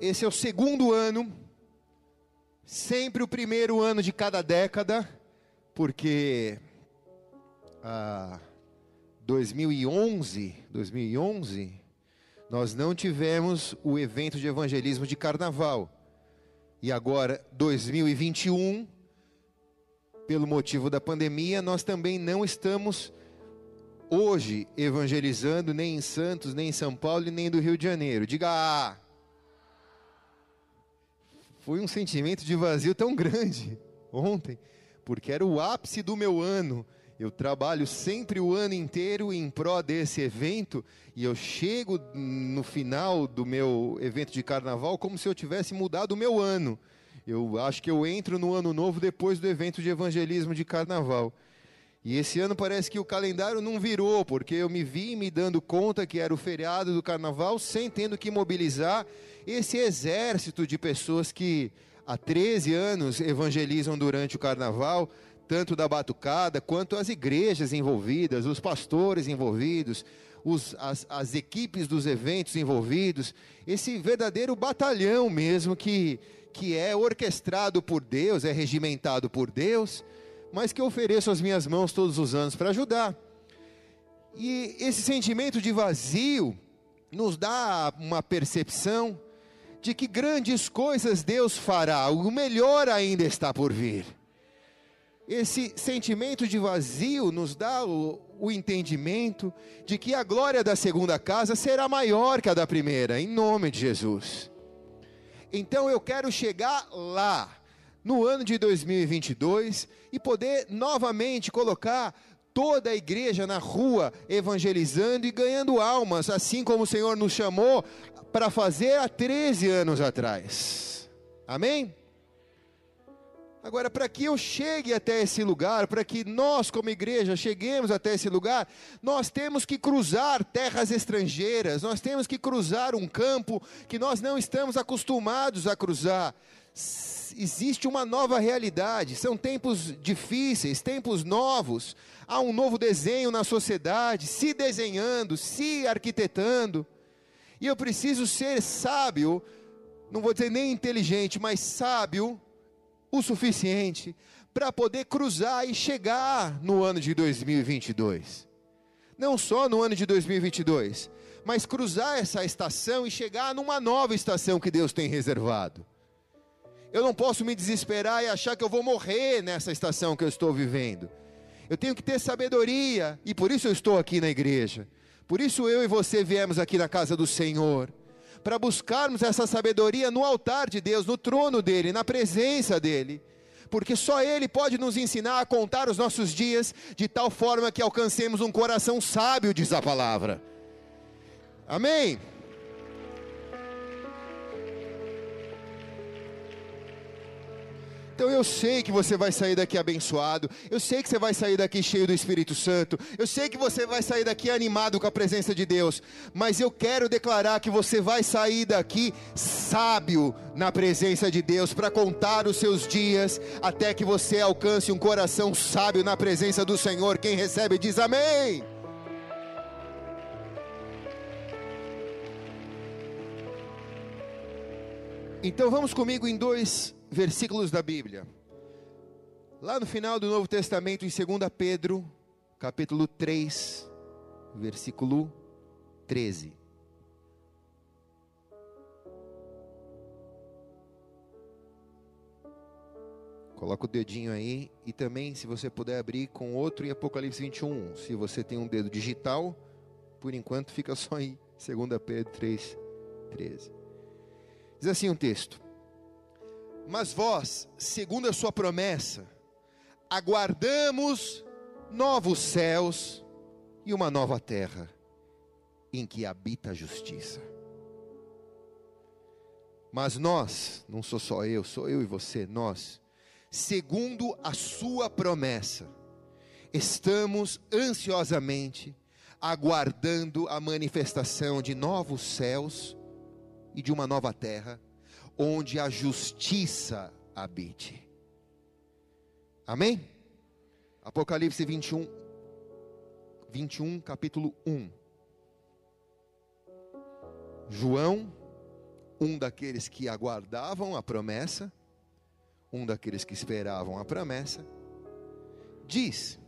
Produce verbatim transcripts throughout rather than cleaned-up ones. Esse é o segundo ano, sempre o primeiro ano de cada década, porque ah, dois mil e onze nós não tivemos o evento de evangelismo de carnaval. E agora, dois mil e vinte e um, pelo motivo da pandemia, nós também não estamos hoje evangelizando nem em Santos, nem em São Paulo e nem do Rio de Janeiro. Diga, ah, foi um sentimento de vazio tão grande ontem, porque era o ápice do meu ano. Eu trabalho sempre o ano inteiro em pró desse evento e eu chego no final do meu evento de carnaval como se eu tivesse mudado o meu ano. Eu acho que eu entro no ano novo depois do evento de evangelismo de carnaval. E esse ano parece que o calendário não virou, porque eu me vi me dando conta que era o feriado do carnaval sem tendo que mobilizar esse exército de pessoas que há treze anos evangelizam durante o carnaval, tanto da batucada, quanto as igrejas envolvidas, os pastores envolvidos, os, as, as equipes dos eventos envolvidos, esse verdadeiro batalhão mesmo que, que é orquestrado por Deus, é regimentado por Deus, mas que eu ofereço as minhas mãos todos os anos para ajudar. E esse sentimento de vazio nos dá uma percepção de que grandes coisas Deus fará, o melhor ainda está por vir. Esse sentimento de vazio nos dá o, o entendimento de que a glória da segunda casa será maior que a da primeira, em nome de Jesus. Então eu quero chegar lá, no ano de dois mil e vinte e dois, e poder novamente colocar toda a igreja na rua, evangelizando e ganhando almas, assim como o Senhor nos chamou para fazer há treze anos atrás. Amém? Agora, para que eu chegue até esse lugar, para que nós como igreja cheguemos até esse lugar, nós temos que cruzar terras estrangeiras, nós temos que cruzar um campo que nós não estamos acostumados a cruzar. Existe uma nova realidade, são tempos difíceis, tempos novos, há um novo desenho na sociedade, se desenhando, se arquitetando, e eu preciso ser sábio, não vou dizer nem inteligente, mas sábio, o suficiente para poder cruzar e chegar no ano de dois mil e vinte e dois, não só no ano de dois mil e vinte e dois, mas cruzar essa estação e chegar numa nova estação que Deus tem reservado. Eu não posso me desesperar e achar que eu vou morrer nessa estação que eu estou vivendo. Eu tenho que ter sabedoria, e por isso eu estou aqui na igreja, por isso eu e você viemos aqui na casa do Senhor, para buscarmos essa sabedoria no altar de Deus, no trono dEle, na presença dEle, porque só Ele pode nos ensinar a contar os nossos dias, de tal forma que alcancemos um coração sábio, diz a palavra, amém? Então eu sei que você vai sair daqui abençoado, eu sei que você vai sair daqui cheio do Espírito Santo, eu sei que você vai sair daqui animado com a presença de Deus, mas eu quero declarar que você vai sair daqui sábio na presença de Deus, para contar os seus dias, até que você alcance um coração sábio na presença do Senhor. Quem recebe diz amém. Então vamos comigo em dois versículos da Bíblia, lá no final do Novo Testamento, em segunda Pedro, capítulo três, versículo treze. Coloca o dedinho aí, e também se você puder abrir com outro em Apocalipse vinte e um, se você tem um dedo digital, por enquanto fica só aí, segunda Pedro três, treze, diz assim o um texto: mas vós, segundo a sua promessa, aguardamos novos céus e uma nova terra, em que habita a justiça. Mas nós, não sou só eu, sou eu e você, nós, segundo a sua promessa, estamos ansiosamente aguardando a manifestação de novos céus e de uma nova terra, onde a justiça habite. Amém? Apocalipse vinte e um, vinte e um, capítulo um. João Um daqueles que aguardavam a promessa, um daqueles que esperavam a promessa, diz: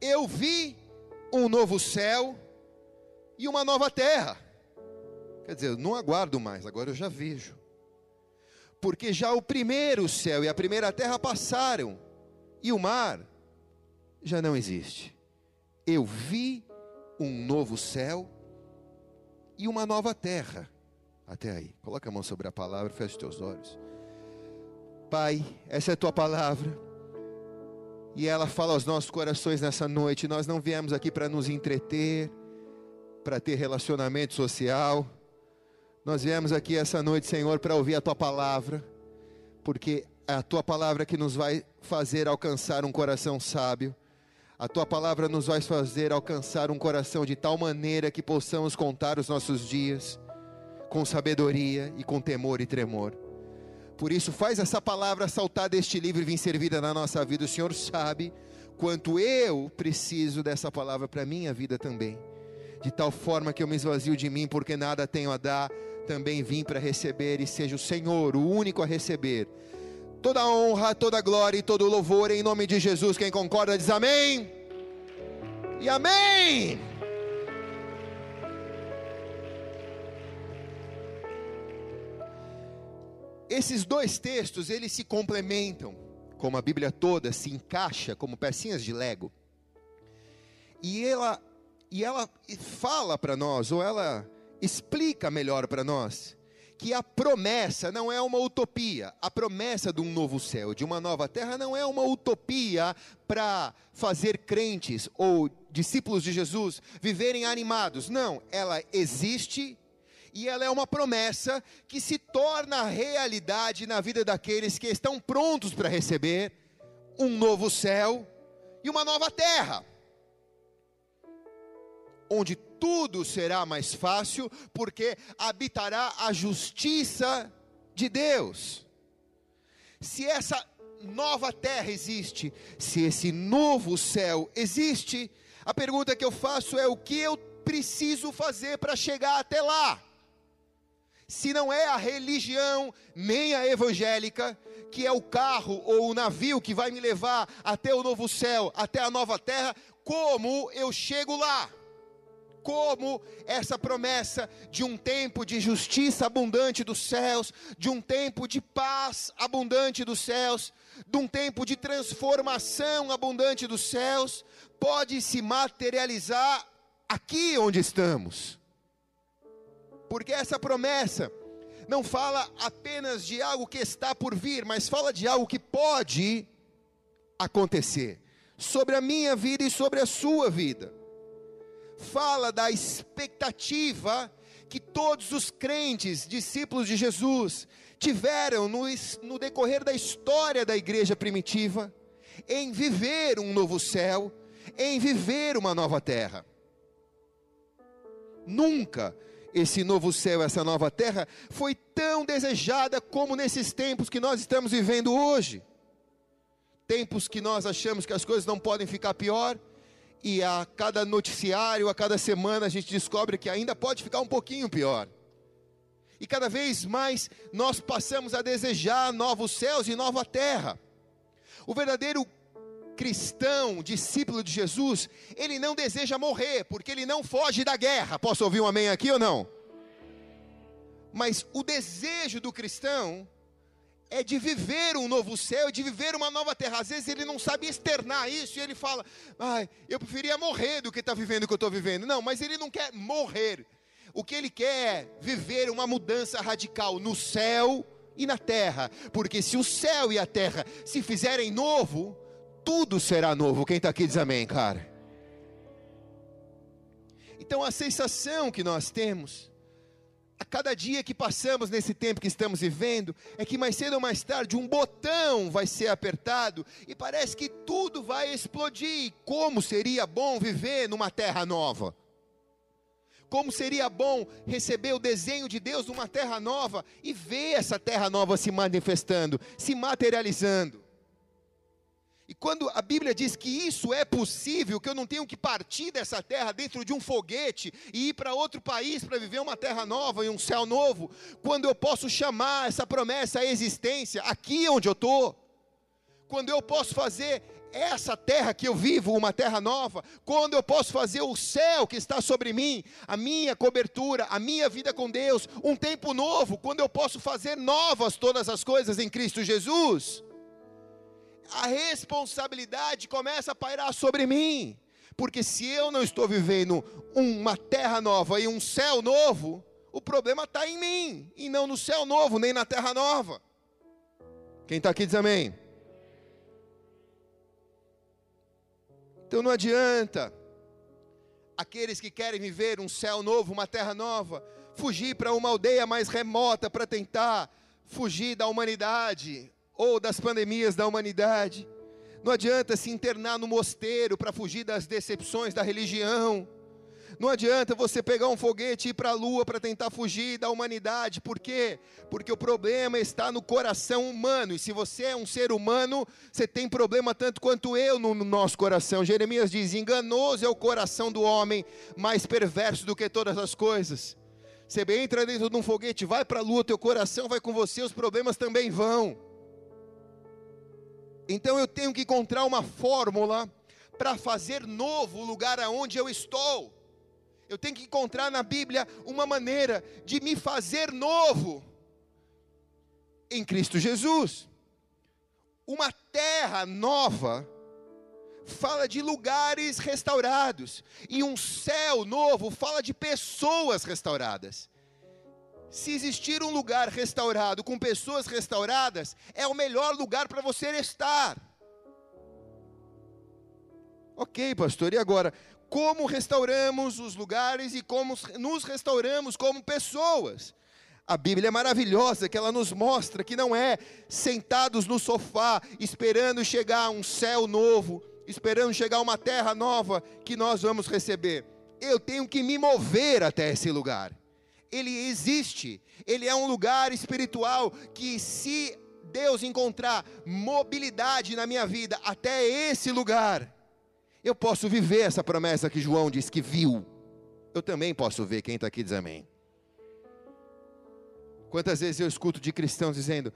eu vi um novo céu e uma nova terra. Quer dizer, eu não aguardo mais, agora eu já vejo. Porque já o primeiro céu e a primeira terra passaram, e o mar já não existe. Eu vi um novo céu e uma nova terra. Até aí, coloca a mão sobre a palavra, fecha os teus olhos. Pai, essa é a tua palavra, e ela fala aos nossos corações nessa noite. Nós não viemos aqui para nos entreter, para ter relacionamento social. Nós viemos aqui essa noite, Senhor, para ouvir a Tua Palavra, porque é a Tua Palavra que nos vai fazer alcançar um coração sábio. A Tua Palavra nos vai fazer alcançar um coração de tal maneira que possamos contar os nossos dias com sabedoria e com temor e tremor. Por isso, faz essa palavra saltar deste livro e vir servida na nossa vida. O Senhor sabe quanto eu preciso dessa palavra para a minha vida também. De tal forma que eu me esvazio de mim, porque nada tenho a dar. Também vim para receber, e seja o Senhor o único a receber toda a honra, toda a glória e todo o louvor, em nome de Jesus. Quem concorda diz amém e amém. Esses dois textos, eles se complementam, como a Bíblia toda se encaixa como pecinhas de Lego, e ela, e ela fala para nós, ou ela explica melhor para nós, que a promessa não é uma utopia. A promessa de um novo céu, de uma nova terra, não é uma utopia para fazer crentes ou discípulos de Jesus viverem animados. Não, ela existe, e ela é uma promessa que se torna realidade na vida daqueles que estão prontos para receber um novo céu e uma nova terra, onde tudo será mais fácil, porque habitará a justiça de Deus. Se essa nova terra existe, se esse novo céu existe, a pergunta que eu faço é: o que eu preciso fazer para chegar até lá? Se não é a religião, nem a evangélica, que é o carro ou o navio que vai me levar até o novo céu, até a nova terra, como eu chego lá? Como essa promessa de um tempo de justiça abundante dos céus, de um tempo de paz abundante dos céus, de um tempo de transformação abundante dos céus, pode se materializar aqui onde estamos? Porque essa promessa não fala apenas de algo que está por vir, mas fala de algo que pode acontecer sobre a minha vida e sobre a sua vida. Fala da expectativa que todos os crentes, discípulos de Jesus, tiveram no, no decorrer da história da igreja primitiva, em viver um novo céu, em viver uma nova terra. Nunca esse novo céu, essa nova terra, foi tão desejada como nesses tempos que nós estamos vivendo hoje. Tempos que nós achamos que as coisas não podem ficar pior, e a cada noticiário, a cada semana a gente descobre que ainda pode ficar um pouquinho pior. E cada vez mais nós passamos a desejar novos céus e nova terra. O verdadeiro cristão, discípulo de Jesus, ele não deseja morrer, porque ele não foge da guerra. Posso ouvir um amém aqui ou não? Mas o desejo do cristão é de viver um novo céu, de viver uma nova terra. Às vezes ele não sabe externar isso, e ele fala: ai, eu preferia morrer do que estar vivendo o que eu estou vivendo. Não, mas ele não quer morrer. O que ele quer é viver uma mudança radical no céu e na terra, porque se o céu e a terra se fizerem novo, tudo será novo. Quem está aqui diz amém, cara. Então a sensação que nós temos a cada dia que passamos nesse tempo que estamos vivendo, é que mais cedo ou mais tarde um botão vai ser apertado, e parece que tudo vai explodir. Como seria bom viver numa terra nova? Como seria bom receber o desenho de Deus numa terra nova, e ver essa terra nova se manifestando, se materializando. E quando a Bíblia diz que isso é possível, que eu não tenho que partir dessa terra dentro de um foguete e ir para outro país para viver uma terra nova e um céu novo, quando eu posso chamar essa promessa à existência aqui onde eu estou, quando eu posso fazer essa terra que eu vivo uma terra nova, quando eu posso fazer o céu que está sobre mim, a minha cobertura, a minha vida com Deus, um tempo novo, quando eu posso fazer novas todas as coisas em Cristo Jesus, a responsabilidade começa a pairar sobre mim, porque se eu não estou vivendo uma terra nova e um céu novo, o problema está em mim, e não no céu novo, nem na terra nova. Quem está aqui diz amém. Então não adianta aqueles que querem viver um céu novo, uma terra nova, fugir para uma aldeia mais remota para tentar fugir da humanidade ou das pandemias da humanidade. Não adianta se internar no mosteiro para fugir das decepções da religião. Não adianta você pegar um foguete e ir para a lua para tentar fugir da humanidade. Por quê? Porque o problema está no coração humano. E se você é um ser humano, você tem problema tanto quanto eu no nosso coração. Jeremias diz, enganoso é o coração do homem, mais perverso do que todas as coisas. Você entra dentro de um foguete, vai para a lua, teu coração vai com você, os problemas também vão. Então eu tenho que encontrar uma fórmula para fazer novo o lugar aonde eu estou. Eu tenho que encontrar na Bíblia uma maneira de me fazer novo em Cristo Jesus. Uma terra nova fala de lugares restaurados, e um céu novo fala de pessoas restauradas. Se existir um lugar restaurado com pessoas restauradas, é o melhor lugar para você estar. Ok, pastor, e agora? Como restauramos os lugares e como nos restauramos como pessoas? A Bíblia é maravilhosa, que ela nos mostra que não é sentados no sofá, esperando chegar um céu novo, esperando chegar uma terra nova, que nós vamos receber. Eu tenho que me mover até esse lugar. Ele existe, ele é um lugar espiritual que, se Deus encontrar mobilidade na minha vida até esse lugar, eu posso viver essa promessa que João diz que viu. Eu também posso ver. Quem está aqui diz amém. Quantas vezes eu escuto de cristãos dizendo,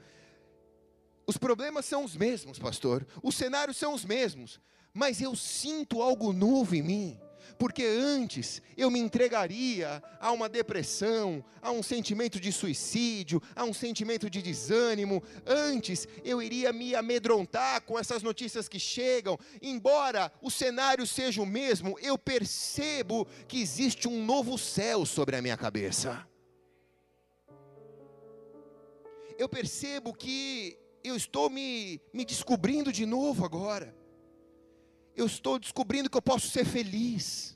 os problemas são os mesmos, pastor, os cenários são os mesmos, mas eu sinto algo novo em mim, porque antes eu me entregaria a uma depressão, a um sentimento de suicídio, a um sentimento de desânimo, antes eu iria me amedrontar com essas notícias que chegam. Embora o cenário seja o mesmo, eu percebo que existe um novo céu sobre a minha cabeça. Eu percebo que eu estou me, me descobrindo de novo agora. Eu estou descobrindo que eu posso ser feliz.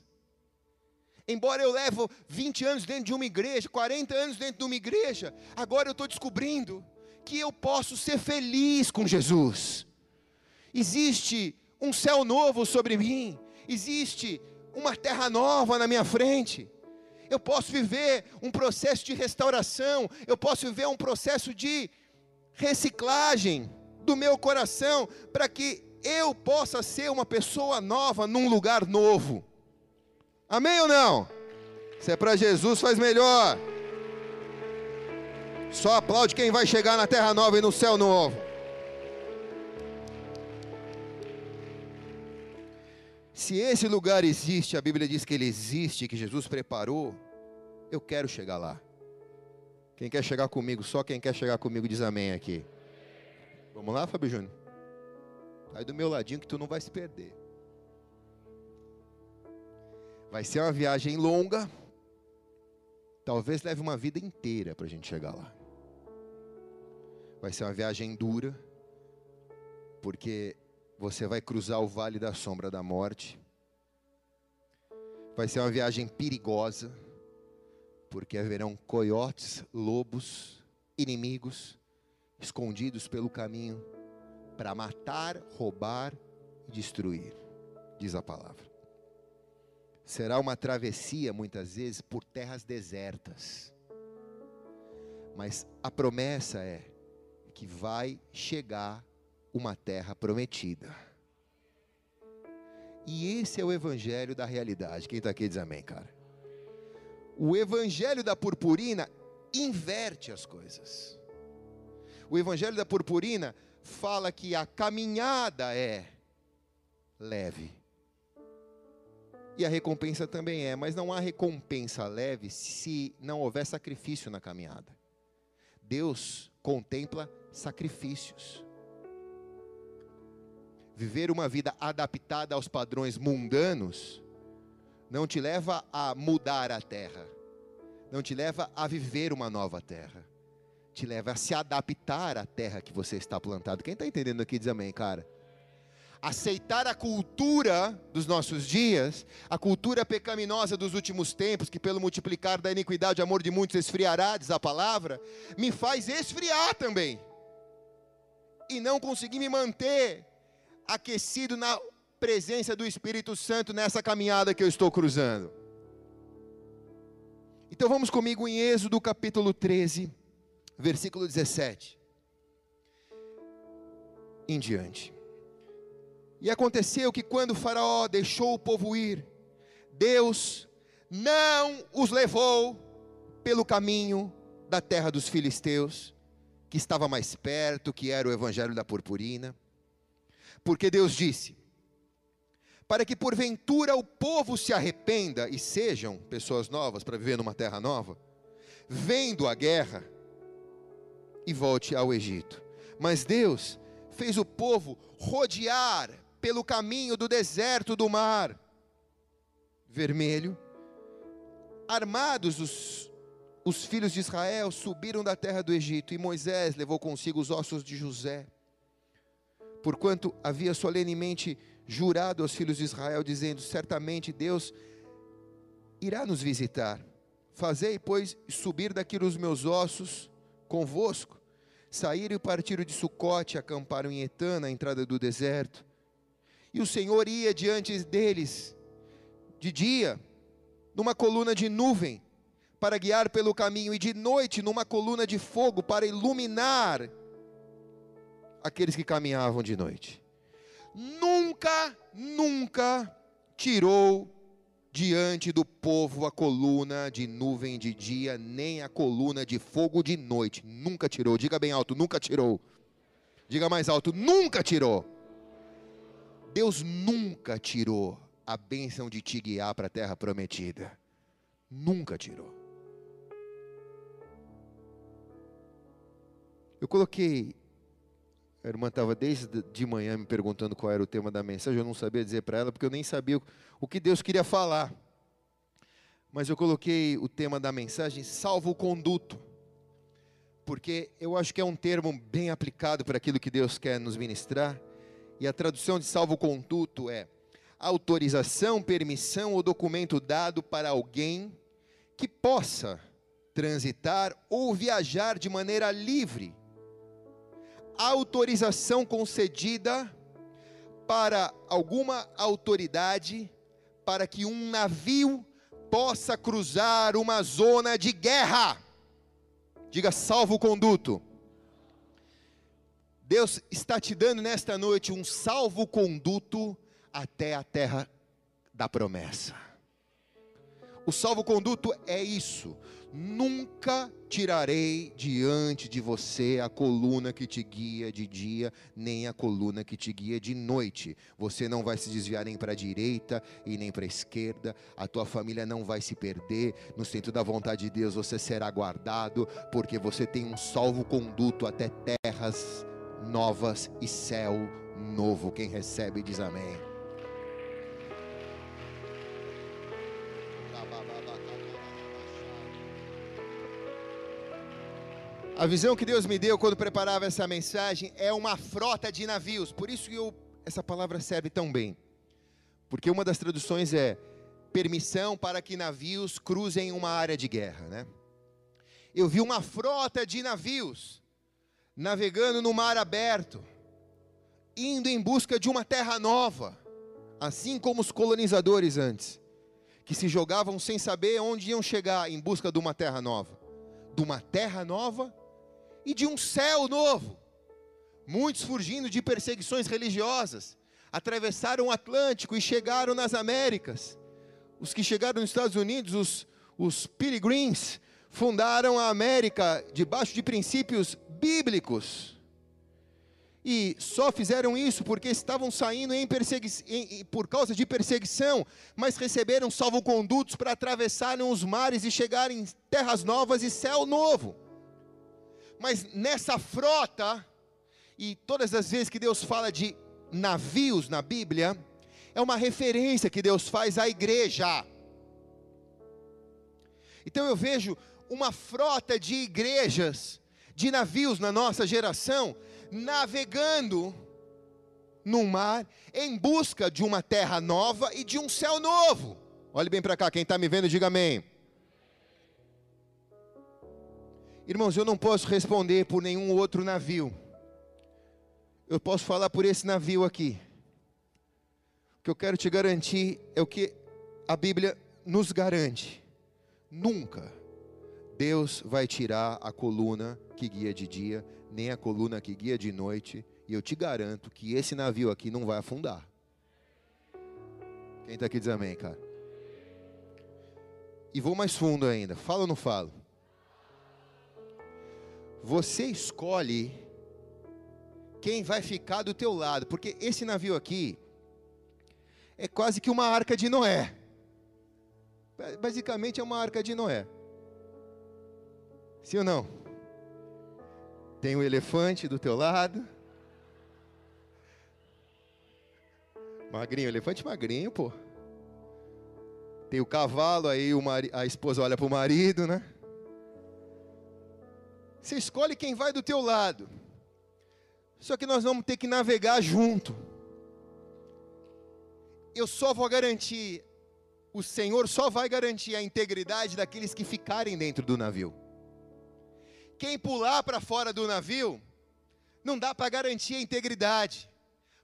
Embora eu levo vinte anos dentro de uma igreja, quarenta anos dentro de uma igreja, agora eu estou descobrindo que eu posso ser feliz com Jesus. Existe um céu novo sobre mim, existe uma terra nova na minha frente. Eu posso viver um processo de restauração, eu posso viver um processo de reciclagem do meu coração, para que eu possa ser uma pessoa nova num lugar novo. Amém ou não? Se é para Jesus, faz melhor. Só aplaude quem vai chegar na terra nova e no céu novo. Se esse lugar existe, a Bíblia diz que ele existe, que Jesus preparou, eu quero chegar lá. Quem quer chegar comigo, só quem quer chegar comigo diz amém aqui. Vamos lá, Fábio Júnior? Aí do meu ladinho que tu não vai se perder. Vai ser uma viagem longa. Talvez leve uma vida inteira para a gente chegar lá. Vai ser uma viagem dura. Porque você vai cruzar o vale da sombra da morte. Vai ser uma viagem perigosa. Porque haverão coiotes, lobos, inimigos, escondidos pelo caminho, para matar, roubar e destruir, diz a palavra. Será uma travessia, muitas vezes, por terras desertas. Mas a promessa é que vai chegar uma terra prometida. E esse é o evangelho da realidade. Quem está aqui diz amém, cara. O evangelho da purpurina inverte as coisas. O evangelho da purpurina fala que a caminhada é leve. E a recompensa também é, mas não há recompensa leve se não houver sacrifício na caminhada. Deus contempla sacrifícios. Viver uma vida adaptada aos padrões mundanos não te leva a mudar a terra, não te leva a viver uma nova terra, te leva a se adaptar à terra que você está plantado. Quem está entendendo aqui diz amém, cara. Aceitar a cultura dos nossos dias, a cultura pecaminosa dos últimos tempos, que pelo multiplicar da iniquidade o amor de muitos esfriará, diz a palavra, me faz esfriar também. E não conseguir me manter aquecido na presença do Espírito Santo nessa caminhada que eu estou cruzando. Então vamos comigo em Êxodo capítulo treze, versículo dezessete em diante. E aconteceu que quando o faraó deixou o povo ir, Deus não os levou pelo caminho da terra dos filisteus, que estava mais perto, que era o evangelho da purpurina, porque Deus disse, para que porventura o povo se arrependa e sejam pessoas novas para viver numa terra nova, vendo a guerra e volte ao Egito. Mas Deus fez o povo rodear pelo caminho do deserto do mar vermelho, armados os, os filhos de Israel subiram da terra do Egito, e Moisés levou consigo os ossos de José, porquanto havia solenemente jurado aos filhos de Israel, dizendo, certamente Deus irá nos visitar, fazei pois subir daqui os meus ossos convosco. Saíram e partiram de Sucote, acamparam em Etã, na entrada do deserto, e o Senhor ia diante deles, de dia, numa coluna de nuvem, para guiar pelo caminho, e de noite, numa coluna de fogo, para iluminar aqueles que caminhavam de noite. Nunca, nunca tirou diante do povo a coluna de nuvem de dia, nem a coluna de fogo de noite. Nunca tirou. Diga bem alto, nunca tirou. Diga mais alto, nunca tirou. Deus nunca tirou a bênção de te guiar para a terra prometida. Nunca tirou. Eu coloquei, a irmã estava desde de manhã me perguntando qual era o tema da mensagem, eu não sabia dizer para ela, porque eu nem sabia o que Deus queria falar. Mas eu coloquei o tema da mensagem, salvo o conduto, porque eu acho que é um termo bem aplicado para aquilo que Deus quer nos ministrar, e a tradução de salvo o conduto é autorização, permissão ou documento dado para alguém que possa transitar ou viajar de maneira livre, autorização concedida para alguma autoridade, para que um navio possa cruzar uma zona de guerra. Diga salvo-conduto. Deus está te dando nesta noite um salvo-conduto até a terra da promessa. O salvo-conduto é isso. Nunca tirarei diante de você a coluna que te guia de dia, nem a coluna que te guia de noite. Você não vai se desviar nem para a direita e nem para a esquerda. A tua família não vai se perder. No centro da vontade de Deus você será guardado, porque você tem um salvo-conduto até terras novas e céu novo. Quem recebe diz amém. A visão que Deus me deu quando preparava essa mensagem é uma frota de navios. Por isso que eu, essa palavra serve tão bem. Porque uma das traduções é permissão para que navios cruzem uma área de guerra, né? Eu vi uma frota de navios navegando no mar aberto, indo em busca de uma terra nova, assim como os colonizadores antes, que se jogavam sem saber onde iam chegar em busca de uma terra nova. De uma terra nova e de um céu novo, muitos fugindo de perseguições religiosas, atravessaram o Atlântico e chegaram nas Américas. Os que chegaram nos Estados Unidos, os, os Pilgrims, fundaram a América debaixo de princípios bíblicos. E só fizeram isso porque estavam saindo em persegui... em... por causa de perseguição, mas receberam salvo-condutos para atravessarem os mares e chegarem em terras novas e céu novo. Mas nessa frota, e todas as vezes que Deus fala de navios na Bíblia, é uma referência que Deus faz à igreja. Então eu vejo uma frota de igrejas, de navios na nossa geração, navegando no mar, em busca de uma terra nova e de um céu novo. Olhe bem para cá, quem está me vendo, diga amém. Irmãos, eu não posso responder por nenhum outro navio. Eu posso falar por esse navio aqui. O que eu quero te garantir é o que a Bíblia nos garante. Nunca Deus vai tirar a coluna que guia de dia, nem a coluna que guia de noite, e eu te garanto que esse navio aqui não vai afundar. Quem está aqui diz amém, cara? E vou mais fundo ainda, falo ou não falo? Você escolhe quem vai ficar do teu lado, porque esse navio aqui é quase que uma arca de Noé. Basicamente é uma arca de Noé. Sim ou não? Tem um elefante do teu lado. Magrinho, elefante magrinho, pô. Tem o cavalo, aí o mari... a esposa olha para o marido, né? Você escolhe quem vai do teu lado. Só que nós vamos ter que navegar junto. Eu só vou garantir, o Senhor só vai garantir a integridade daqueles que ficarem dentro do navio. Quem pular para fora do navio, não dá para garantir a integridade,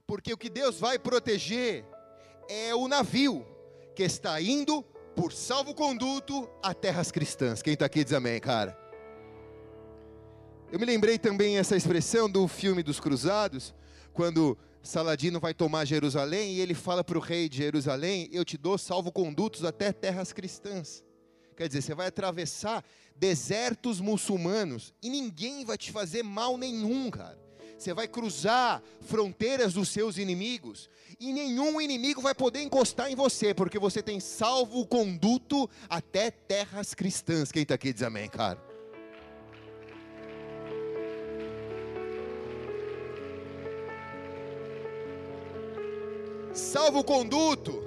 porque o que Deus vai proteger é o navio que está indo por salvo-conduto a terras cristãs. Quem está aqui diz amém, cara. Eu me lembrei também essa expressão do filme dos Cruzados, quando Saladino vai tomar Jerusalém e ele fala para o rei de Jerusalém: eu te dou salvo-condutos até terras cristãs. Quer dizer, você vai atravessar desertos muçulmanos e ninguém vai te fazer mal nenhum, cara. Você vai cruzar fronteiras dos seus inimigos e nenhum inimigo vai poder encostar em você, porque você tem salvo-conduto até terras cristãs. Quem está aqui diz amém, cara. Salvo-conduto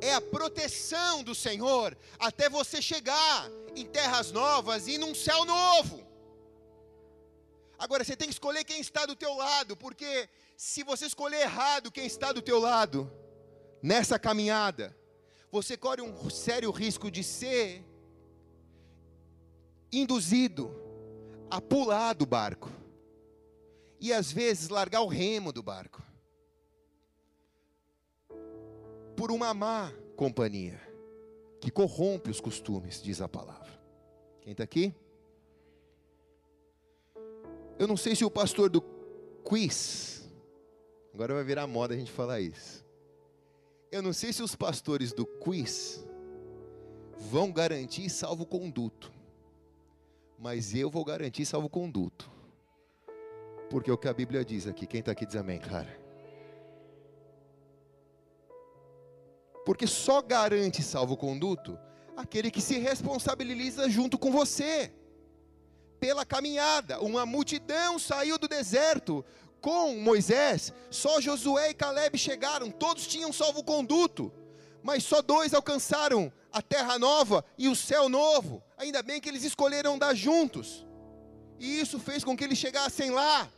é a proteção do Senhor até você chegar em terras novas e num céu novo. Agora você tem que escolher quem está do teu lado, porque se você escolher errado quem está do teu lado nessa caminhada, você corre um sério risco de ser induzido a pular do barco e às vezes largar o remo do barco por uma má companhia, que corrompe os costumes, diz a palavra. Quem está aqui? Eu não sei se o pastor do quiz, agora vai virar moda a gente falar isso, eu não sei se os pastores do quiz vão garantir salvo-conduto, mas eu vou garantir salvo-conduto, porque é o que a Bíblia diz aqui. Quem está aqui diz amém, cara. Porque só garante salvo-conduto aquele que se responsabiliza junto com você pela caminhada. Uma multidão saiu do deserto com Moisés, só Josué e Calebe chegaram, todos tinham salvo-conduto, mas só dois alcançaram a terra nova e o céu novo. Ainda bem que eles escolheram andar juntos, e isso fez com que eles chegassem lá.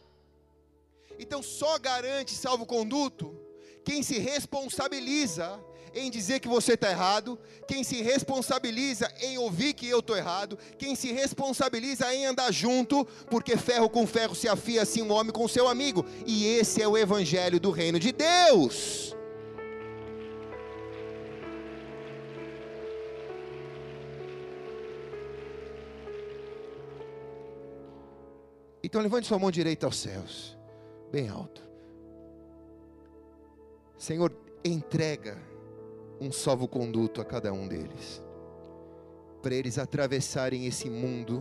Então só garante salvo-conduto quem se responsabiliza em dizer que você está errado, quem se responsabiliza em ouvir que eu estou errado, quem se responsabiliza em andar junto, porque ferro com ferro se afia, assim um homem com seu amigo, e esse é o evangelho do reino de Deus. Então levante sua mão direita aos céus, bem alto. Senhor, entrega um salvo-conduto a cada um deles, para eles atravessarem esse mundo,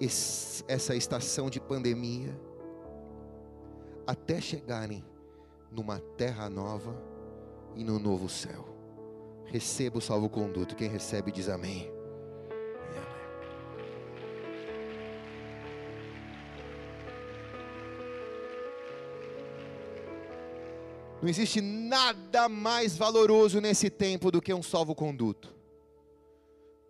esse, essa estação de pandemia, até chegarem numa terra nova e no novo céu. Receba o salvo-conduto. Quem recebe diz amém. Não existe nada mais valoroso nesse tempo do que um salvo-conduto.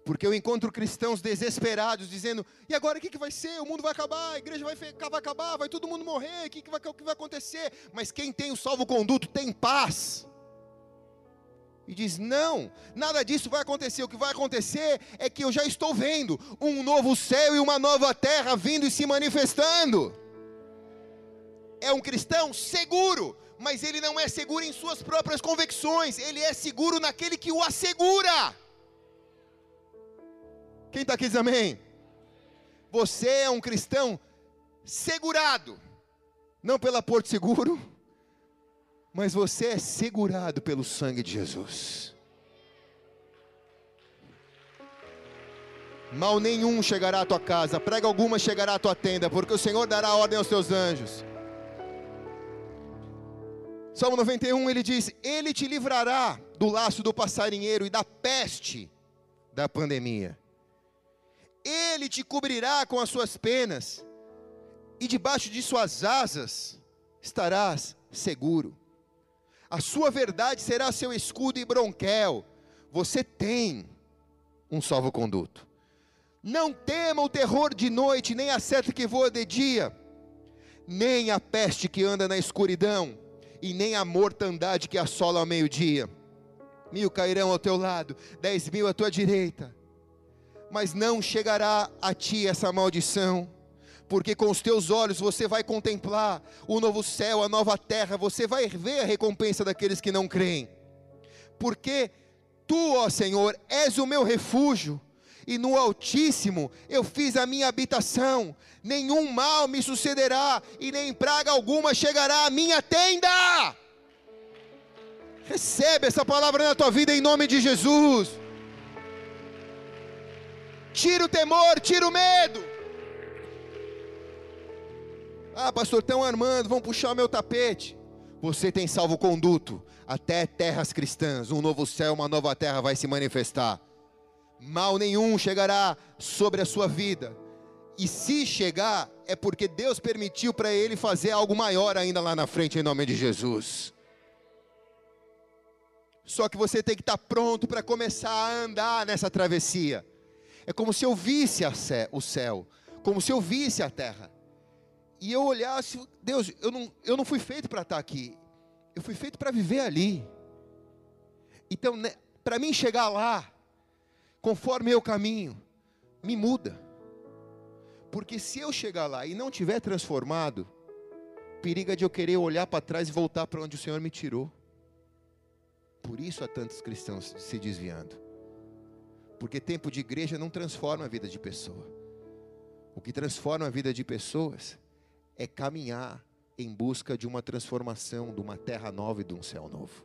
Porque eu encontro cristãos desesperados, dizendo: e agora o que, que vai ser? O mundo vai acabar, a igreja vai, vai acabar, vai todo mundo morrer, o que, que, vai, que vai acontecer? Mas quem tem o salvo-conduto tem paz. E diz: não, nada disso vai acontecer, o que vai acontecer é que eu já estou vendo um novo céu e uma nova terra vindo e se manifestando. É um cristão seguro. Mas ele não é seguro em suas próprias convicções. Ele é seguro naquele que o assegura. Quem está aqui diz amém? Você é um cristão segurado. Não pela Porto Seguro. Mas você é segurado pelo sangue de Jesus. Mal nenhum chegará à tua casa. Praga alguma chegará à tua tenda. Porque o Senhor dará ordem aos teus anjos. Salmo noventa e um, ele diz: ele te livrará do laço do passarinheiro e da peste da pandemia. Ele te cobrirá com as suas penas, e debaixo de suas asas estarás seguro. A sua verdade será seu escudo e bronquel. Você tem um salvo-conduto. Não tema o terror de noite, nem a seta que voa de dia, nem a peste que anda na escuridão, e nem a mortandade que assola ao meio-dia. Mil cairão ao teu lado, dez mil à tua direita, mas não chegará a ti essa maldição, porque com os teus olhos você vai contemplar o novo céu, a nova terra, você vai ver a recompensa daqueles que não creem. Porque tu, ó Senhor, és o meu refúgio, e no Altíssimo eu fiz a minha habitação. Nenhum mal me sucederá, e nem praga alguma chegará à minha tenda. Recebe essa palavra na tua vida em nome de Jesus. Tira o temor, tira o medo. Ah, pastor, estão armando, vão puxar o meu tapete. Você tem salvo-conduto até terras cristãs. Um novo céu, uma nova terra vai se manifestar. Mal nenhum chegará sobre a sua vida, e se chegar, é porque Deus permitiu para ele fazer algo maior ainda lá na frente, em nome de Jesus. Só que você tem que estar pronto para começar a andar nessa travessia. É como se eu visse a céu, o céu, como se eu visse a terra, e eu olhasse: Deus, eu não, eu não fui feito para estar aqui, eu fui feito para viver ali. Então, né, para mim chegar lá, conforme eu caminho, me muda. Porque se eu chegar lá e não tiver transformado, periga de eu querer olhar para trás e voltar para onde o Senhor me tirou. Por isso há tantos cristãos se desviando. Porque tempo de igreja não transforma a vida de pessoa. O que transforma a vida de pessoas é caminhar em busca de uma transformação, de uma terra nova e de um céu novo.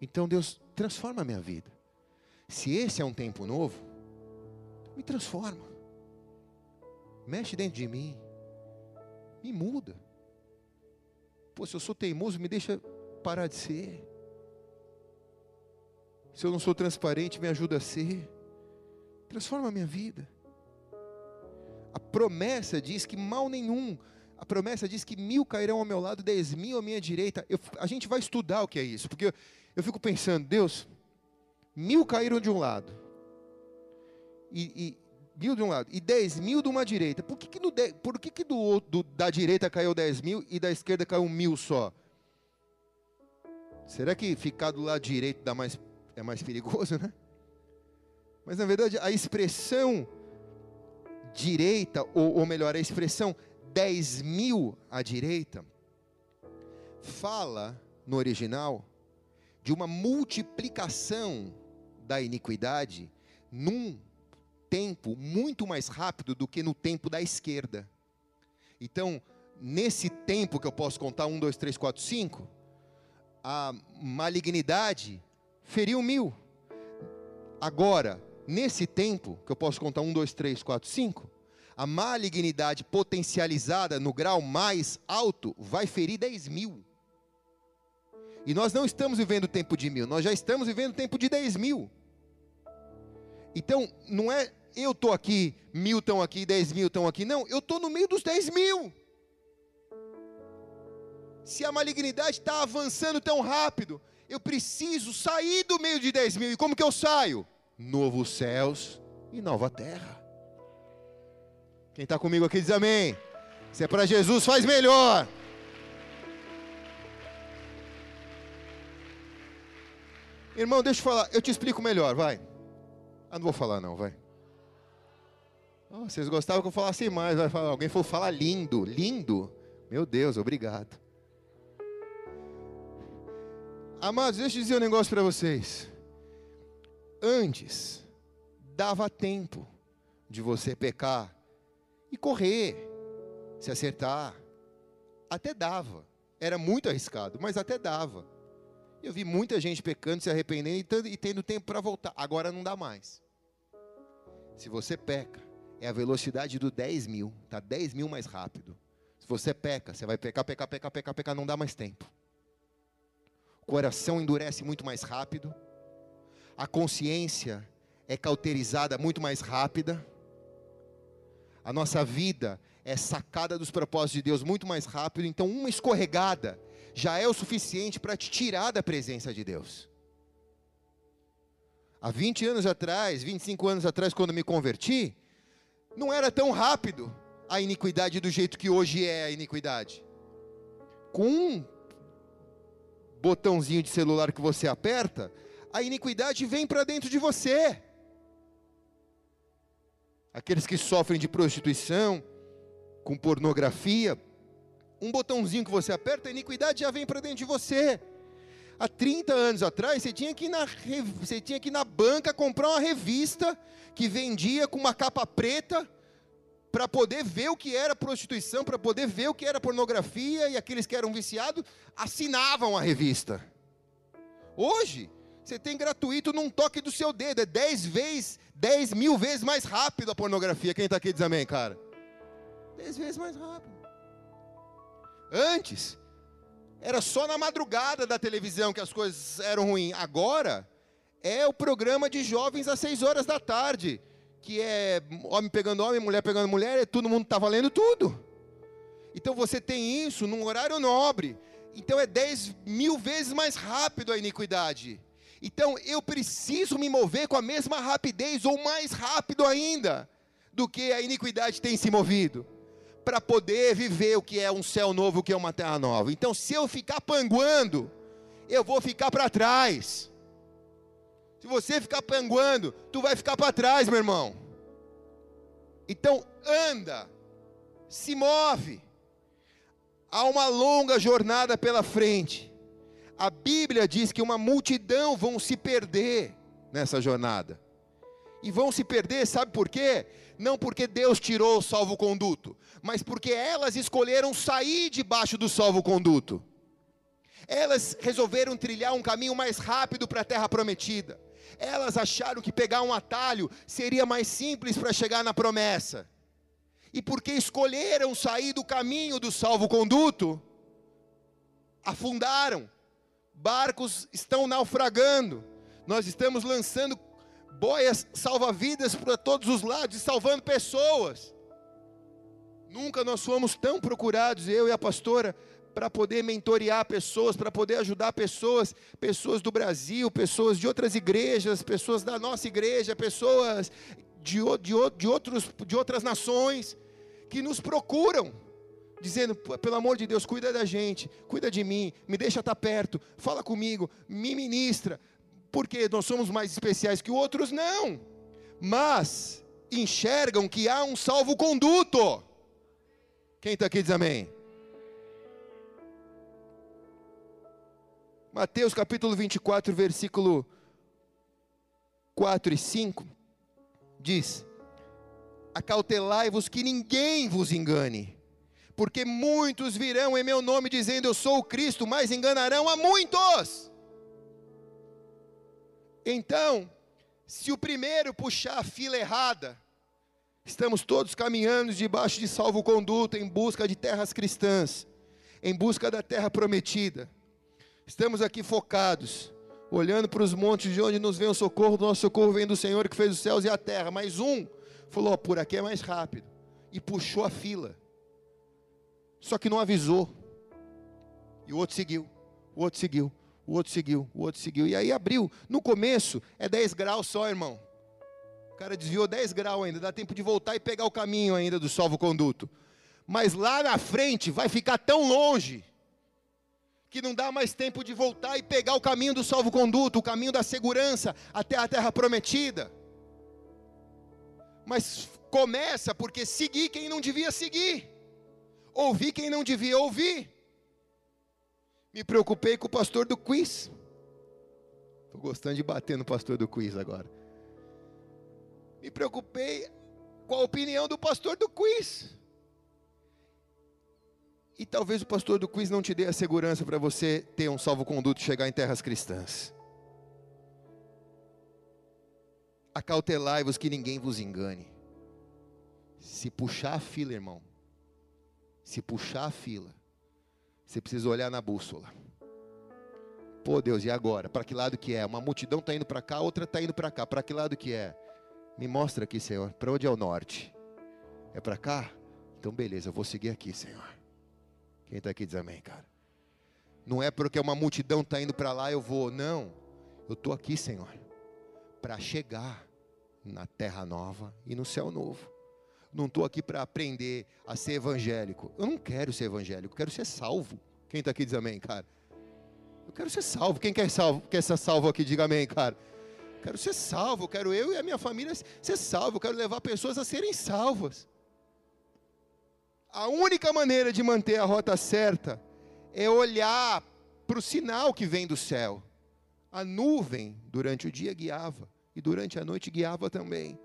Então, Deus, transforma a minha vida. Se esse é um tempo novo, me transforma. Mexe dentro de mim. Me muda. Pô, se eu sou teimoso, me deixa parar de ser. Se eu não sou transparente, me ajuda a ser. Transforma a minha vida. A promessa diz que mal nenhum... A promessa diz que mil cairão ao meu lado, dez mil à minha direita. Eu, a gente vai estudar o que é isso, porque eu, eu fico pensando: Deus, mil caíram de um lado, e, e mil de um lado, e dez mil de uma direita. Por que que, no, por que, que do, do, da direita caiu dez mil e da esquerda caiu um mil só? Será que ficar do lado direito dá mais, é mais perigoso, né? Mas na verdade a expressão direita, ou, ou melhor, a expressão dez mil à direita, fala no original de uma multiplicação da iniquidade num tempo muito mais rápido do que no tempo da esquerda. Então, nesse tempo que eu posso contar, um, dois, três, quatro, cinco, a malignidade feriu mil. Agora, nesse tempo que eu posso contar, um, dois, três, quatro, cinco, a malignidade potencializada no grau mais alto vai ferir dez mil. E nós não estamos vivendo o tempo de mil, nós já estamos vivendo o tempo de dez mil. Então, não é eu estou aqui, mil estão aqui, dez mil estão aqui, não, eu estou no meio dos dez mil. Se a malignidade está avançando tão rápido, eu preciso sair do meio de dez mil. E como que eu saio? Novos céus e nova terra. Quem está comigo aqui diz amém. Se é para Jesus, faz melhor. Irmão, deixa eu falar, eu te explico melhor, vai. Ah, não vou falar não, vai. Oh, vocês gostavam que eu falasse mais, vai falar. Alguém falou, fala lindo, lindo. Meu Deus, obrigado. Amados, deixa eu dizer um negócio para vocês. Antes, dava tempo de você pecar e correr, se acertar. Até dava. Era muito arriscado, mas até dava. Eu vi muita gente pecando, se arrependendo e tendo tempo para voltar. Agora não dá mais. Se você peca, é a velocidade do dez mil. Está dez mil mais rápido. Se você peca, você vai pecar, pecar, pecar, pecar, pecar, não dá mais tempo. O coração endurece muito mais rápido. A consciência é cauterizada muito mais rápida. A nossa vida é sacada dos propósitos de Deus muito mais rápido. Então, uma escorregada já é o suficiente para te tirar da presença de Deus. Há vinte anos atrás, vinte e cinco anos atrás, quando me converti, não era tão rápido a iniquidade do jeito que hoje é a iniquidade. Com um botãozinho de celular que você aperta, a iniquidade vem para dentro de você. Aqueles que sofrem de prostituição, com pornografia, um botãozinho que você aperta, a iniquidade já vem para dentro de você. Há trinta anos atrás, você tinha que ir na, você tinha que ir na banca comprar uma revista que vendia com uma capa preta, para poder ver o que era prostituição, para poder ver o que era pornografia, e aqueles que eram viciados assinavam a revista. Hoje, você tem gratuito num toque do seu dedo, é dez vezes, dez mil vezes mais rápido a pornografia. Quem está aqui diz amém, cara? Dez vezes mais rápido. Antes, era só na madrugada da televisão que as coisas eram ruins. Agora, é o programa de jovens às seis horas da tarde, que é homem pegando homem, mulher pegando mulher, todo mundo está valendo tudo. Então você tem isso num horário nobre. Então é dez mil vezes mais rápido a iniquidade. Então eu preciso me mover com a mesma rapidez, ou mais rápido ainda, do que a iniquidade tem se movido, para poder viver o que é um céu novo, o que é uma terra nova. Então se eu ficar panguando, eu vou ficar para trás. Se você ficar panguando, tu vai ficar para trás, meu irmão. Então anda, se move. Há uma longa jornada pela frente. A Bíblia diz que uma multidão vão se perder nessa jornada. E vão se perder, sabe por quê? Não porque Deus tirou o salvo-conduto, mas porque elas escolheram sair debaixo do salvo-conduto. Elas resolveram trilhar um caminho mais rápido para a terra prometida. Elas acharam que pegar um atalho seria mais simples para chegar na promessa. E porque escolheram sair do caminho do salvo-conduto, afundaram. Barcos estão naufragando. Nós estamos lançando boias salva-vidas para todos os lados e salvando pessoas. Nunca nós fomos tão procurados, eu e a pastora, para poder mentorear pessoas, para poder ajudar pessoas, pessoas do Brasil, pessoas de outras igrejas, pessoas da nossa igreja, pessoas de, de, de, outros, de outras nações, que nos procuram, dizendo, pelo amor de Deus, cuida da gente, cuida de mim, me deixa estar perto, fala comigo, me ministra, porque nós somos mais especiais que outros, não, mas enxergam que há um salvo-conduto. Quem está aqui diz amém? Mateus capítulo vinte e quatro, versículo quatro e cinco, diz, acautelai-vos que ninguém vos engane, Porque muitos virão em meu nome dizendo, eu sou o Cristo, mas enganarão a muitos. Então, se o primeiro puxar a fila errada, estamos todos caminhando debaixo de salvo-conduta em busca de terras cristãs, em busca da terra prometida. Estamos aqui focados, olhando para os montes de onde nos vem o socorro, nosso socorro vem do Senhor que fez os céus e a terra. Mas um falou, ó, por aqui é mais rápido, e puxou a fila. Só que não avisou, e o outro seguiu, o outro seguiu, o outro seguiu, o outro seguiu, e aí abriu. No começo é dez graus só, irmão, o cara desviou dez graus ainda, dá tempo de voltar e pegar o caminho ainda do salvo-conduto, mas lá na frente vai ficar tão longe, que não dá mais tempo de voltar e pegar o caminho do salvo-conduto, o caminho da segurança, até a terra prometida. Mas começa porque seguir quem não devia seguir, ouvi quem não devia ouvir. Me preocupei com o pastor do quiz. Estou gostando de bater no pastor do quiz agora. Me preocupei com a opinião do pastor do quiz. E talvez o pastor do quiz não te dê a segurança para você ter um salvo-conduto e chegar em terras cristãs. Acautelai-vos que ninguém vos engane. Se puxar a fila, irmão, se puxar a fila, você precisa olhar na bússola. Pô Deus, e agora? Para que lado que é? Uma multidão está indo para cá, outra está indo para cá. Para que lado que é? Me mostra aqui, Senhor. Para onde é o norte? É para cá? Então beleza, eu vou seguir aqui, Senhor. Quem está aqui diz amém, cara. Não é porque uma multidão está indo para lá, eu vou. Não, eu estou aqui, Senhor, para chegar na terra nova e no céu novo. Não estou aqui para aprender a ser evangélico. Eu não quero ser evangélico, eu quero ser salvo. Quem está aqui diz amém, cara. Eu quero ser salvo. Quem quer, salvo, quer ser salvo aqui, diga amém, cara. Eu quero ser salvo, eu quero eu e a minha família ser salvo. Eu quero levar pessoas a serem salvas. A única maneira de manter a rota certa é olhar para o sinal que vem do céu. A nuvem durante o dia guiava e durante a noite guiava também.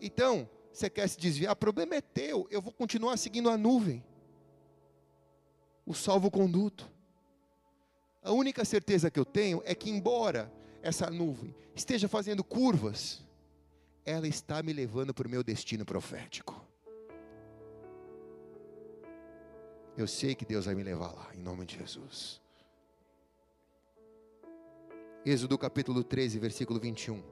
Então, você quer se desviar, o problema é teu, eu vou continuar seguindo a nuvem, o salvo-conduto. A única certeza que eu tenho é que embora essa nuvem esteja fazendo curvas, ela está me levando para o meu destino profético. Eu sei que Deus vai me levar lá, em nome de Jesus. Êxodo capítulo treze, versículo vinte e um.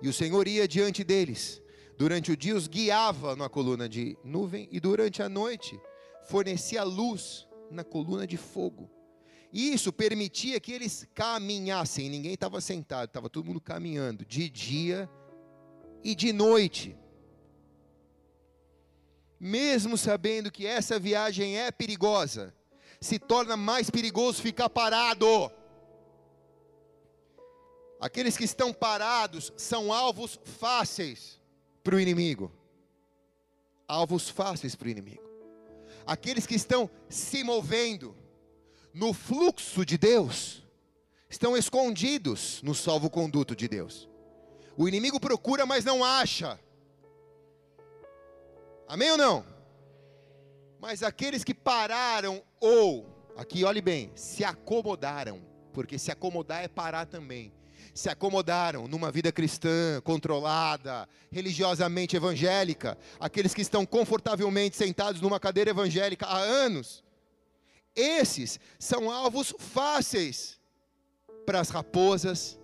E o Senhor ia diante deles, durante o dia os guiava na coluna de nuvem, e durante a noite fornecia luz na coluna de fogo. E isso permitia que eles caminhassem, ninguém estava sentado, estava todo mundo caminhando, de dia e de noite. Mesmo sabendo que essa viagem é perigosa, se torna mais perigoso ficar parado. Aqueles que estão parados são alvos fáceis para o inimigo, alvos fáceis para o inimigo. Aqueles que estão se movendo no fluxo de Deus, estão escondidos no salvo-conduto de Deus. O inimigo procura, mas não acha. Amém ou não? Mas aqueles que pararam ou, aqui olhe bem, se acomodaram, porque se acomodar é parar também. Se acomodaram numa vida cristã, controlada, religiosamente evangélica, aqueles que estão confortavelmente sentados numa cadeira evangélica há anos, esses são alvos fáceis para as raposas,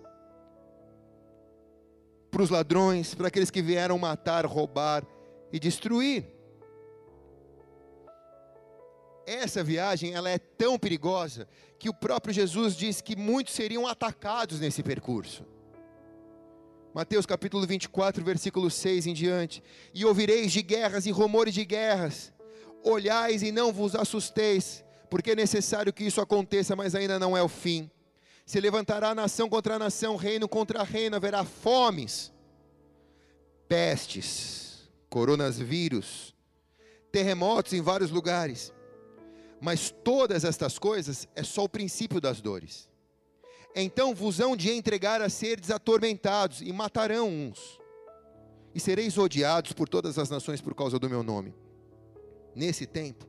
para os ladrões, para aqueles que vieram matar, roubar e destruir. Essa viagem, ela é tão perigosa, que o próprio Jesus diz que muitos seriam atacados nesse percurso. Mateus capítulo vinte e quatro, versículo seis em diante. E ouvireis de guerras e rumores de guerras, olhais e não vos assusteis, porque é necessário que isso aconteça, mas ainda não é o fim. Se levantará nação contra nação, reino contra reino, haverá fomes, pestes, coronavírus, terremotos em vários lugares. Mas todas estas coisas é só o princípio das dores. Então vos hão de entregar a seres atormentados, e matarão uns, e sereis odiados por todas as nações por causa do meu nome. Nesse tempo,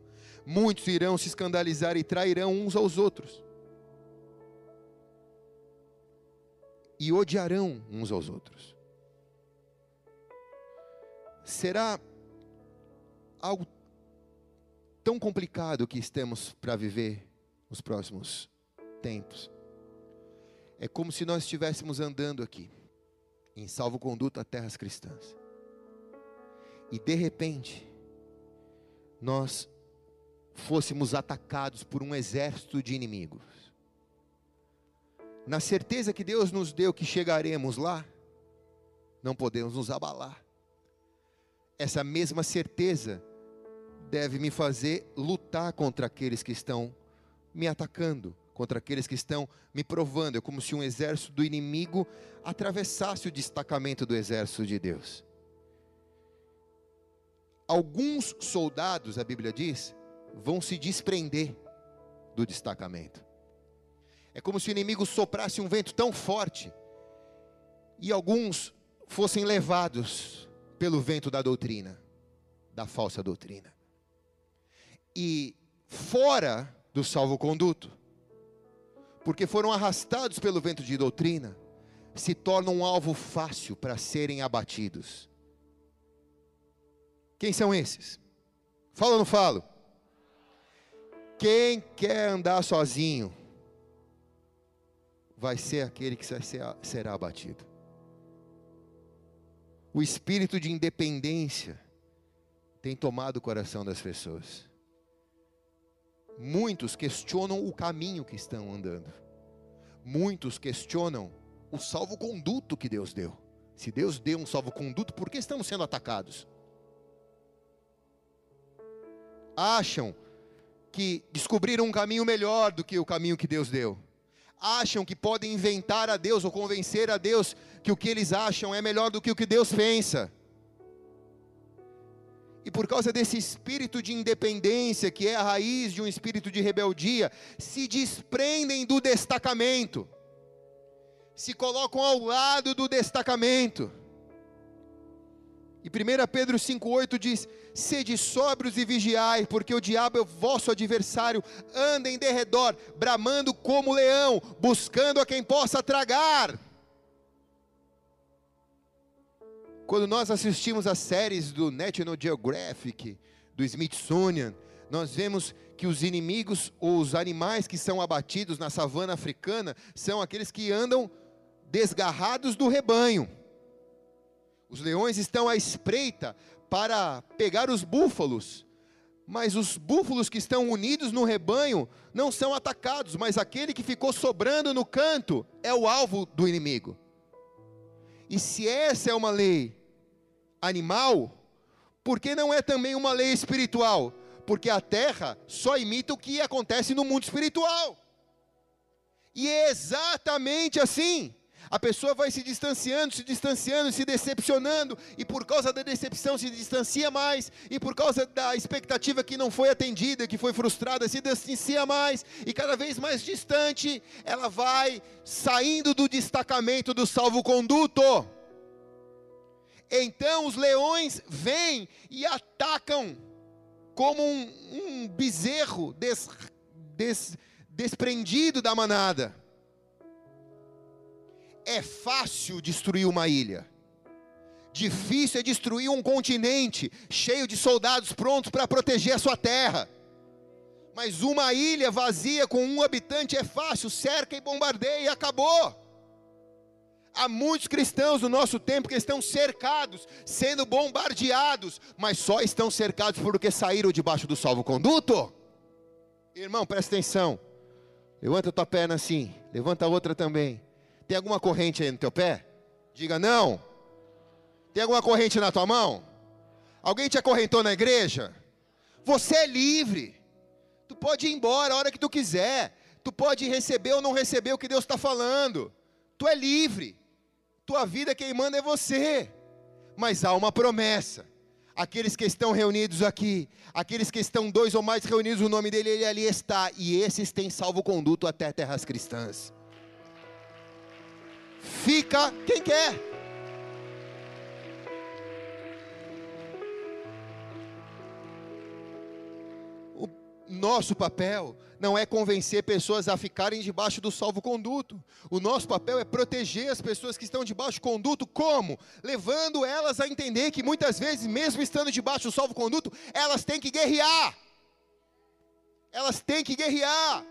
muitos irão se escandalizar e trairão uns aos outros. E odiarão uns aos outros. Será algo tão complicado que estamos para viver nos próximos tempos. É como se nós estivéssemos andando aqui, em salvo-conduto a terras cristãs. E de repente, nós fôssemos atacados por um exército de inimigos. Na certeza que Deus nos deu que chegaremos lá, não podemos nos abalar. Essa mesma certeza deve me fazer lutar contra aqueles que estão me atacando, contra aqueles que estão me provando. É como se um exército do inimigo atravessasse o destacamento do exército de Deus. Alguns soldados, a Bíblia diz, vão se desprender do destacamento. É como se o inimigo soprasse um vento tão forte e alguns fossem levados pelo vento da doutrina, da falsa doutrina. E fora do salvo-conduto, porque foram arrastados pelo vento de doutrina, se tornam um alvo fácil para serem abatidos. Quem são esses? Falo ou não falo? Quem quer andar sozinho, vai ser aquele que será abatido. O espírito de independência tem tomado o coração das pessoas. Muitos questionam o caminho que estão andando. Muitos questionam o salvo-conduto que Deus deu. Se Deus deu um salvo-conduto, por que estamos sendo atacados? Acham que descobriram um caminho melhor do que o caminho que Deus deu. Acham que podem inventar a Deus ou convencer a Deus que o que eles acham é melhor do que o que Deus pensa. E por causa desse espírito de independência, que é a raiz de um espírito de rebeldia, se desprendem do destacamento, se colocam ao lado do destacamento. E primeira Pedro cinco oito diz: sede sóbrios e vigiai, porque o diabo é o vosso adversário, anda em derredor, bramando como leão, buscando a quem possa tragar. Quando nós assistimos às séries do National Geographic, do Smithsonian, nós vemos que os inimigos ou os animais que são abatidos na savana africana são aqueles que andam desgarrados do rebanho. Os leões estão à espreita para pegar os búfalos, mas os búfalos que estão unidos no rebanho não são atacados, mas aquele que ficou sobrando no canto é o alvo do inimigo. E se essa é uma lei animal, por que não é também uma lei espiritual? Porque a terra só imita o que acontece no mundo espiritual. E é exatamente assim. A pessoa vai se distanciando, se distanciando, se decepcionando, e por causa da decepção se distancia mais, e por causa da expectativa que não foi atendida, que foi frustrada, se distancia mais, e cada vez mais distante, ela vai saindo do destacamento do salvo-conduto. Então os leões vêm e atacam como um, um bezerro des, des, desprendido da manada. É fácil destruir uma ilha, difícil é destruir um continente cheio de soldados prontos para proteger a sua terra. Mas uma ilha vazia com um habitante é fácil, cerca e bombardeia e acabou. Há muitos cristãos no nosso tempo que estão cercados, sendo bombardeados, mas só estão cercados porque saíram debaixo do salvo-conduto. Irmão, presta atenção, levanta a tua perna assim, levanta a outra também. Tem alguma corrente aí no teu pé? Diga não. Tem alguma corrente na tua mão? Alguém te acorrentou na igreja? Você é livre. Tu pode ir embora a hora que tu quiser. Tu pode receber ou não receber o que Deus está falando. Tu é livre. Tua vida quem manda é você. Mas há uma promessa. Aqueles que estão reunidos aqui, aqueles que estão dois ou mais reunidos, o nome dele, ele ali está. E esses têm salvo-conduto até terras cristãs. Fica quem quer. Nosso papel não é convencer pessoas a ficarem debaixo do salvo-conduto. O nosso papel é proteger as pessoas que estão debaixo do conduto. Como? Levando elas a entender que muitas vezes, mesmo estando debaixo do salvo-conduto, elas têm que guerrear. Elas têm que guerrear.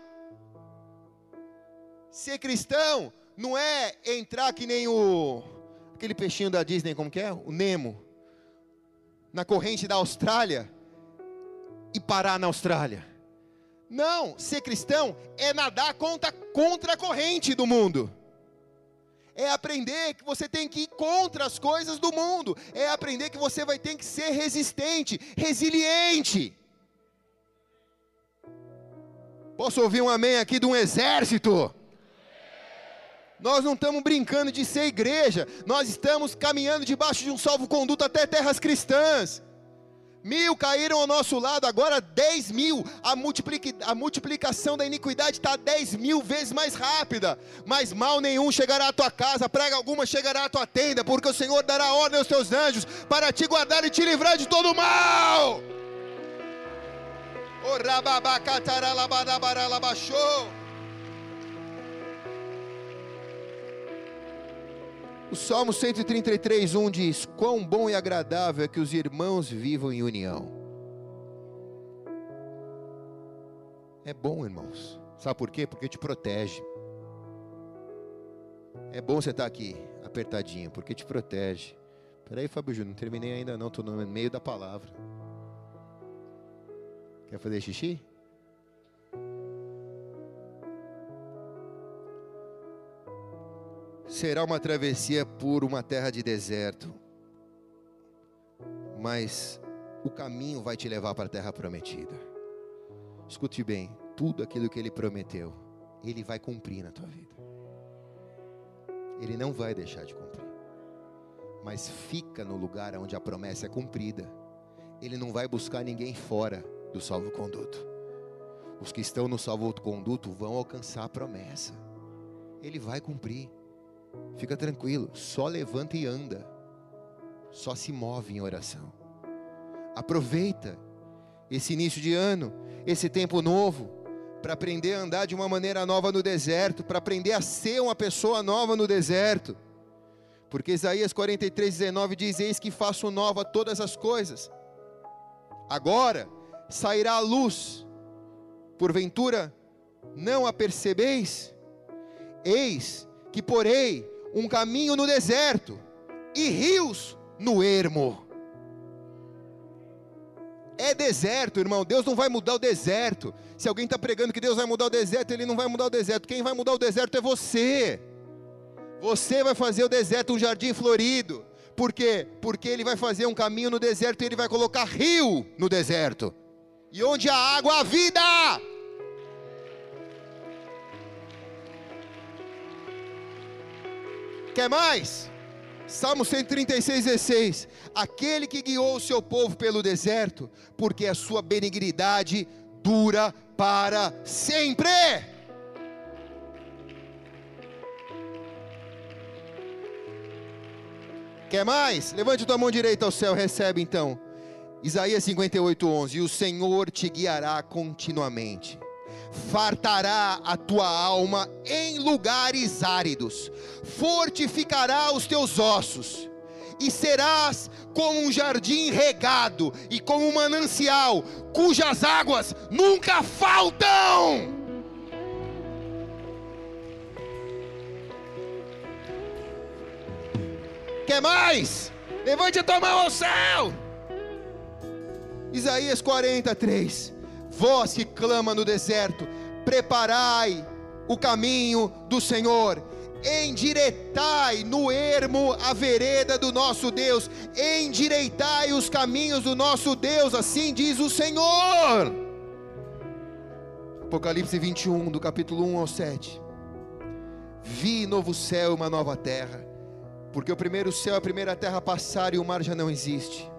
Ser cristão não é entrar que nem o... aquele peixinho da Disney, como que é? O Nemo. Na corrente da Austrália. E parar na Austrália. Não, ser cristão é nadar contra, contra a corrente do mundo. É aprender que você tem que ir contra as coisas do mundo. É aprender que você vai ter que ser resistente, resiliente. Posso ouvir um amém aqui de um exército? Nós não estamos brincando de ser igreja. Nós estamos caminhando debaixo de um salvo-conduto até terras cristãs. Mil caíram ao nosso lado, agora dez mil, a, multiplica, a multiplicação da iniquidade está dez mil vezes mais rápida, mas mal nenhum chegará à tua casa, praga alguma chegará à tua tenda, porque o Senhor dará ordem aos teus anjos, para te guardar e te livrar de todo o mal. O Salmo cento e trinta e três, um diz: quão bom e agradável é que os irmãos vivam em união. É bom, irmãos. Sabe por quê? Porque te protege. É bom você estar aqui, apertadinho, porque te protege. Peraí, Fábio Júnior, não terminei ainda não, estou no meio da palavra. Quer fazer xixi? Será uma travessia por uma terra de deserto, mas o caminho vai te levar para a terra prometida. Escute bem, tudo aquilo que Ele prometeu, Ele vai cumprir na tua vida. Ele não vai deixar de cumprir, mas fica no lugar onde a promessa é cumprida. Ele não vai buscar ninguém fora do salvo-conduto. Os que estão no salvo-conduto vão alcançar a promessa. Ele vai cumprir. Fica tranquilo, só levanta e anda, só se move em oração. Aproveita esse início de ano, esse tempo novo, para aprender a andar de uma maneira nova no deserto, para aprender a ser uma pessoa nova no deserto, porque Isaías quarenta e três, dezenove diz: eis que faço nova todas as coisas, agora sairá a luz, porventura não a percebeis? Eis que porei um caminho no deserto e rios no ermo. É deserto, irmão. Deus não vai mudar o deserto. Se alguém está pregando que Deus vai mudar o deserto, Ele não vai mudar o deserto. Quem vai mudar o deserto é você. Você vai fazer o deserto um jardim florido. Por quê? Porque Ele vai fazer um caminho no deserto e Ele vai colocar rio no deserto. E onde há água, há vida. Quer mais? Salmo cento e trinta e seis, dezesseis. Aquele que guiou o seu povo pelo deserto, porque a sua benignidade dura para sempre. Quer mais? Levante tua mão direita ao céu, recebe então. Isaías cinquenta e oito, onze. E o Senhor te guiará continuamente. Fartará a tua alma em lugares áridos, fortificará os teus ossos, e serás como um jardim regado, e como um manancial, cujas águas nunca faltam. Quer mais? Levante a tua mão ao céu. Isaías quarenta e três. Vós que clama no deserto, preparai o caminho do Senhor, endireitai no ermo a vereda do nosso Deus, endireitai os caminhos do nosso Deus, assim diz o Senhor. Apocalipse vinte e um, do capítulo um ao sete. Vi novo céu e uma nova terra, porque o primeiro céu e a primeira terra passaram e o mar já não existe.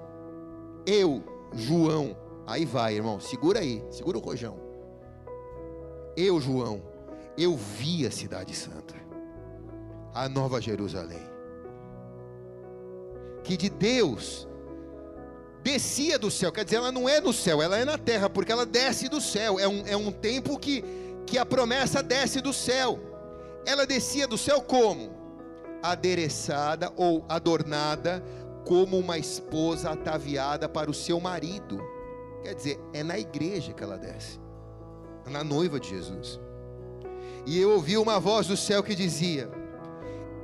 Eu, João, aí vai, irmão, segura aí, segura o rojão. Eu, João, eu vi a cidade santa, a nova Jerusalém, que de Deus descia do céu, quer dizer, ela não é no céu, ela é na terra, porque ela desce do céu, é um, é um tempo que, que a promessa desce do céu. Ela descia do céu como? Adereçada ou adornada, como uma esposa ataviada para o seu marido. Quer dizer, é na igreja que ela desce, na noiva de Jesus. E eu ouvi uma voz do céu que dizia: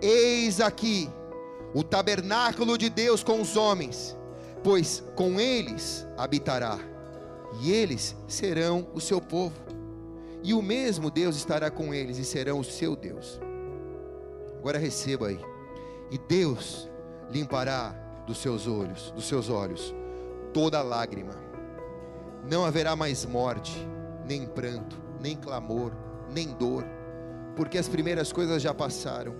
eis aqui o tabernáculo de Deus com os homens, pois com eles habitará, e eles serão o seu povo, e o mesmo Deus estará com eles, e serão o seu Deus. Agora receba aí: e Deus limpará dos seus olhos, dos seus olhos, toda lágrima. Não haverá mais morte, nem pranto, nem clamor, nem dor, porque as primeiras coisas já passaram.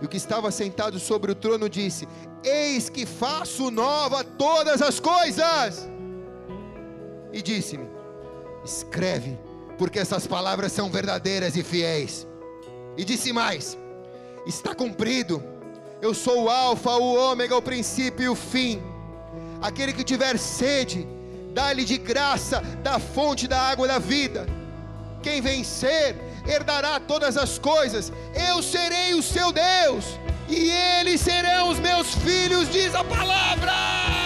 E o que estava sentado sobre o trono disse: eis que faço nova todas as coisas. E disse-me: escreve, porque essas palavras são verdadeiras e fiéis. E disse mais: está cumprido. Eu sou o alfa, o ômega, o princípio e o fim. Aquele que tiver sede, dá-lhe de graça da fonte da água da vida. Quem vencer herdará todas as coisas. Eu serei o seu Deus, e eles serão os meus filhos, diz a palavra.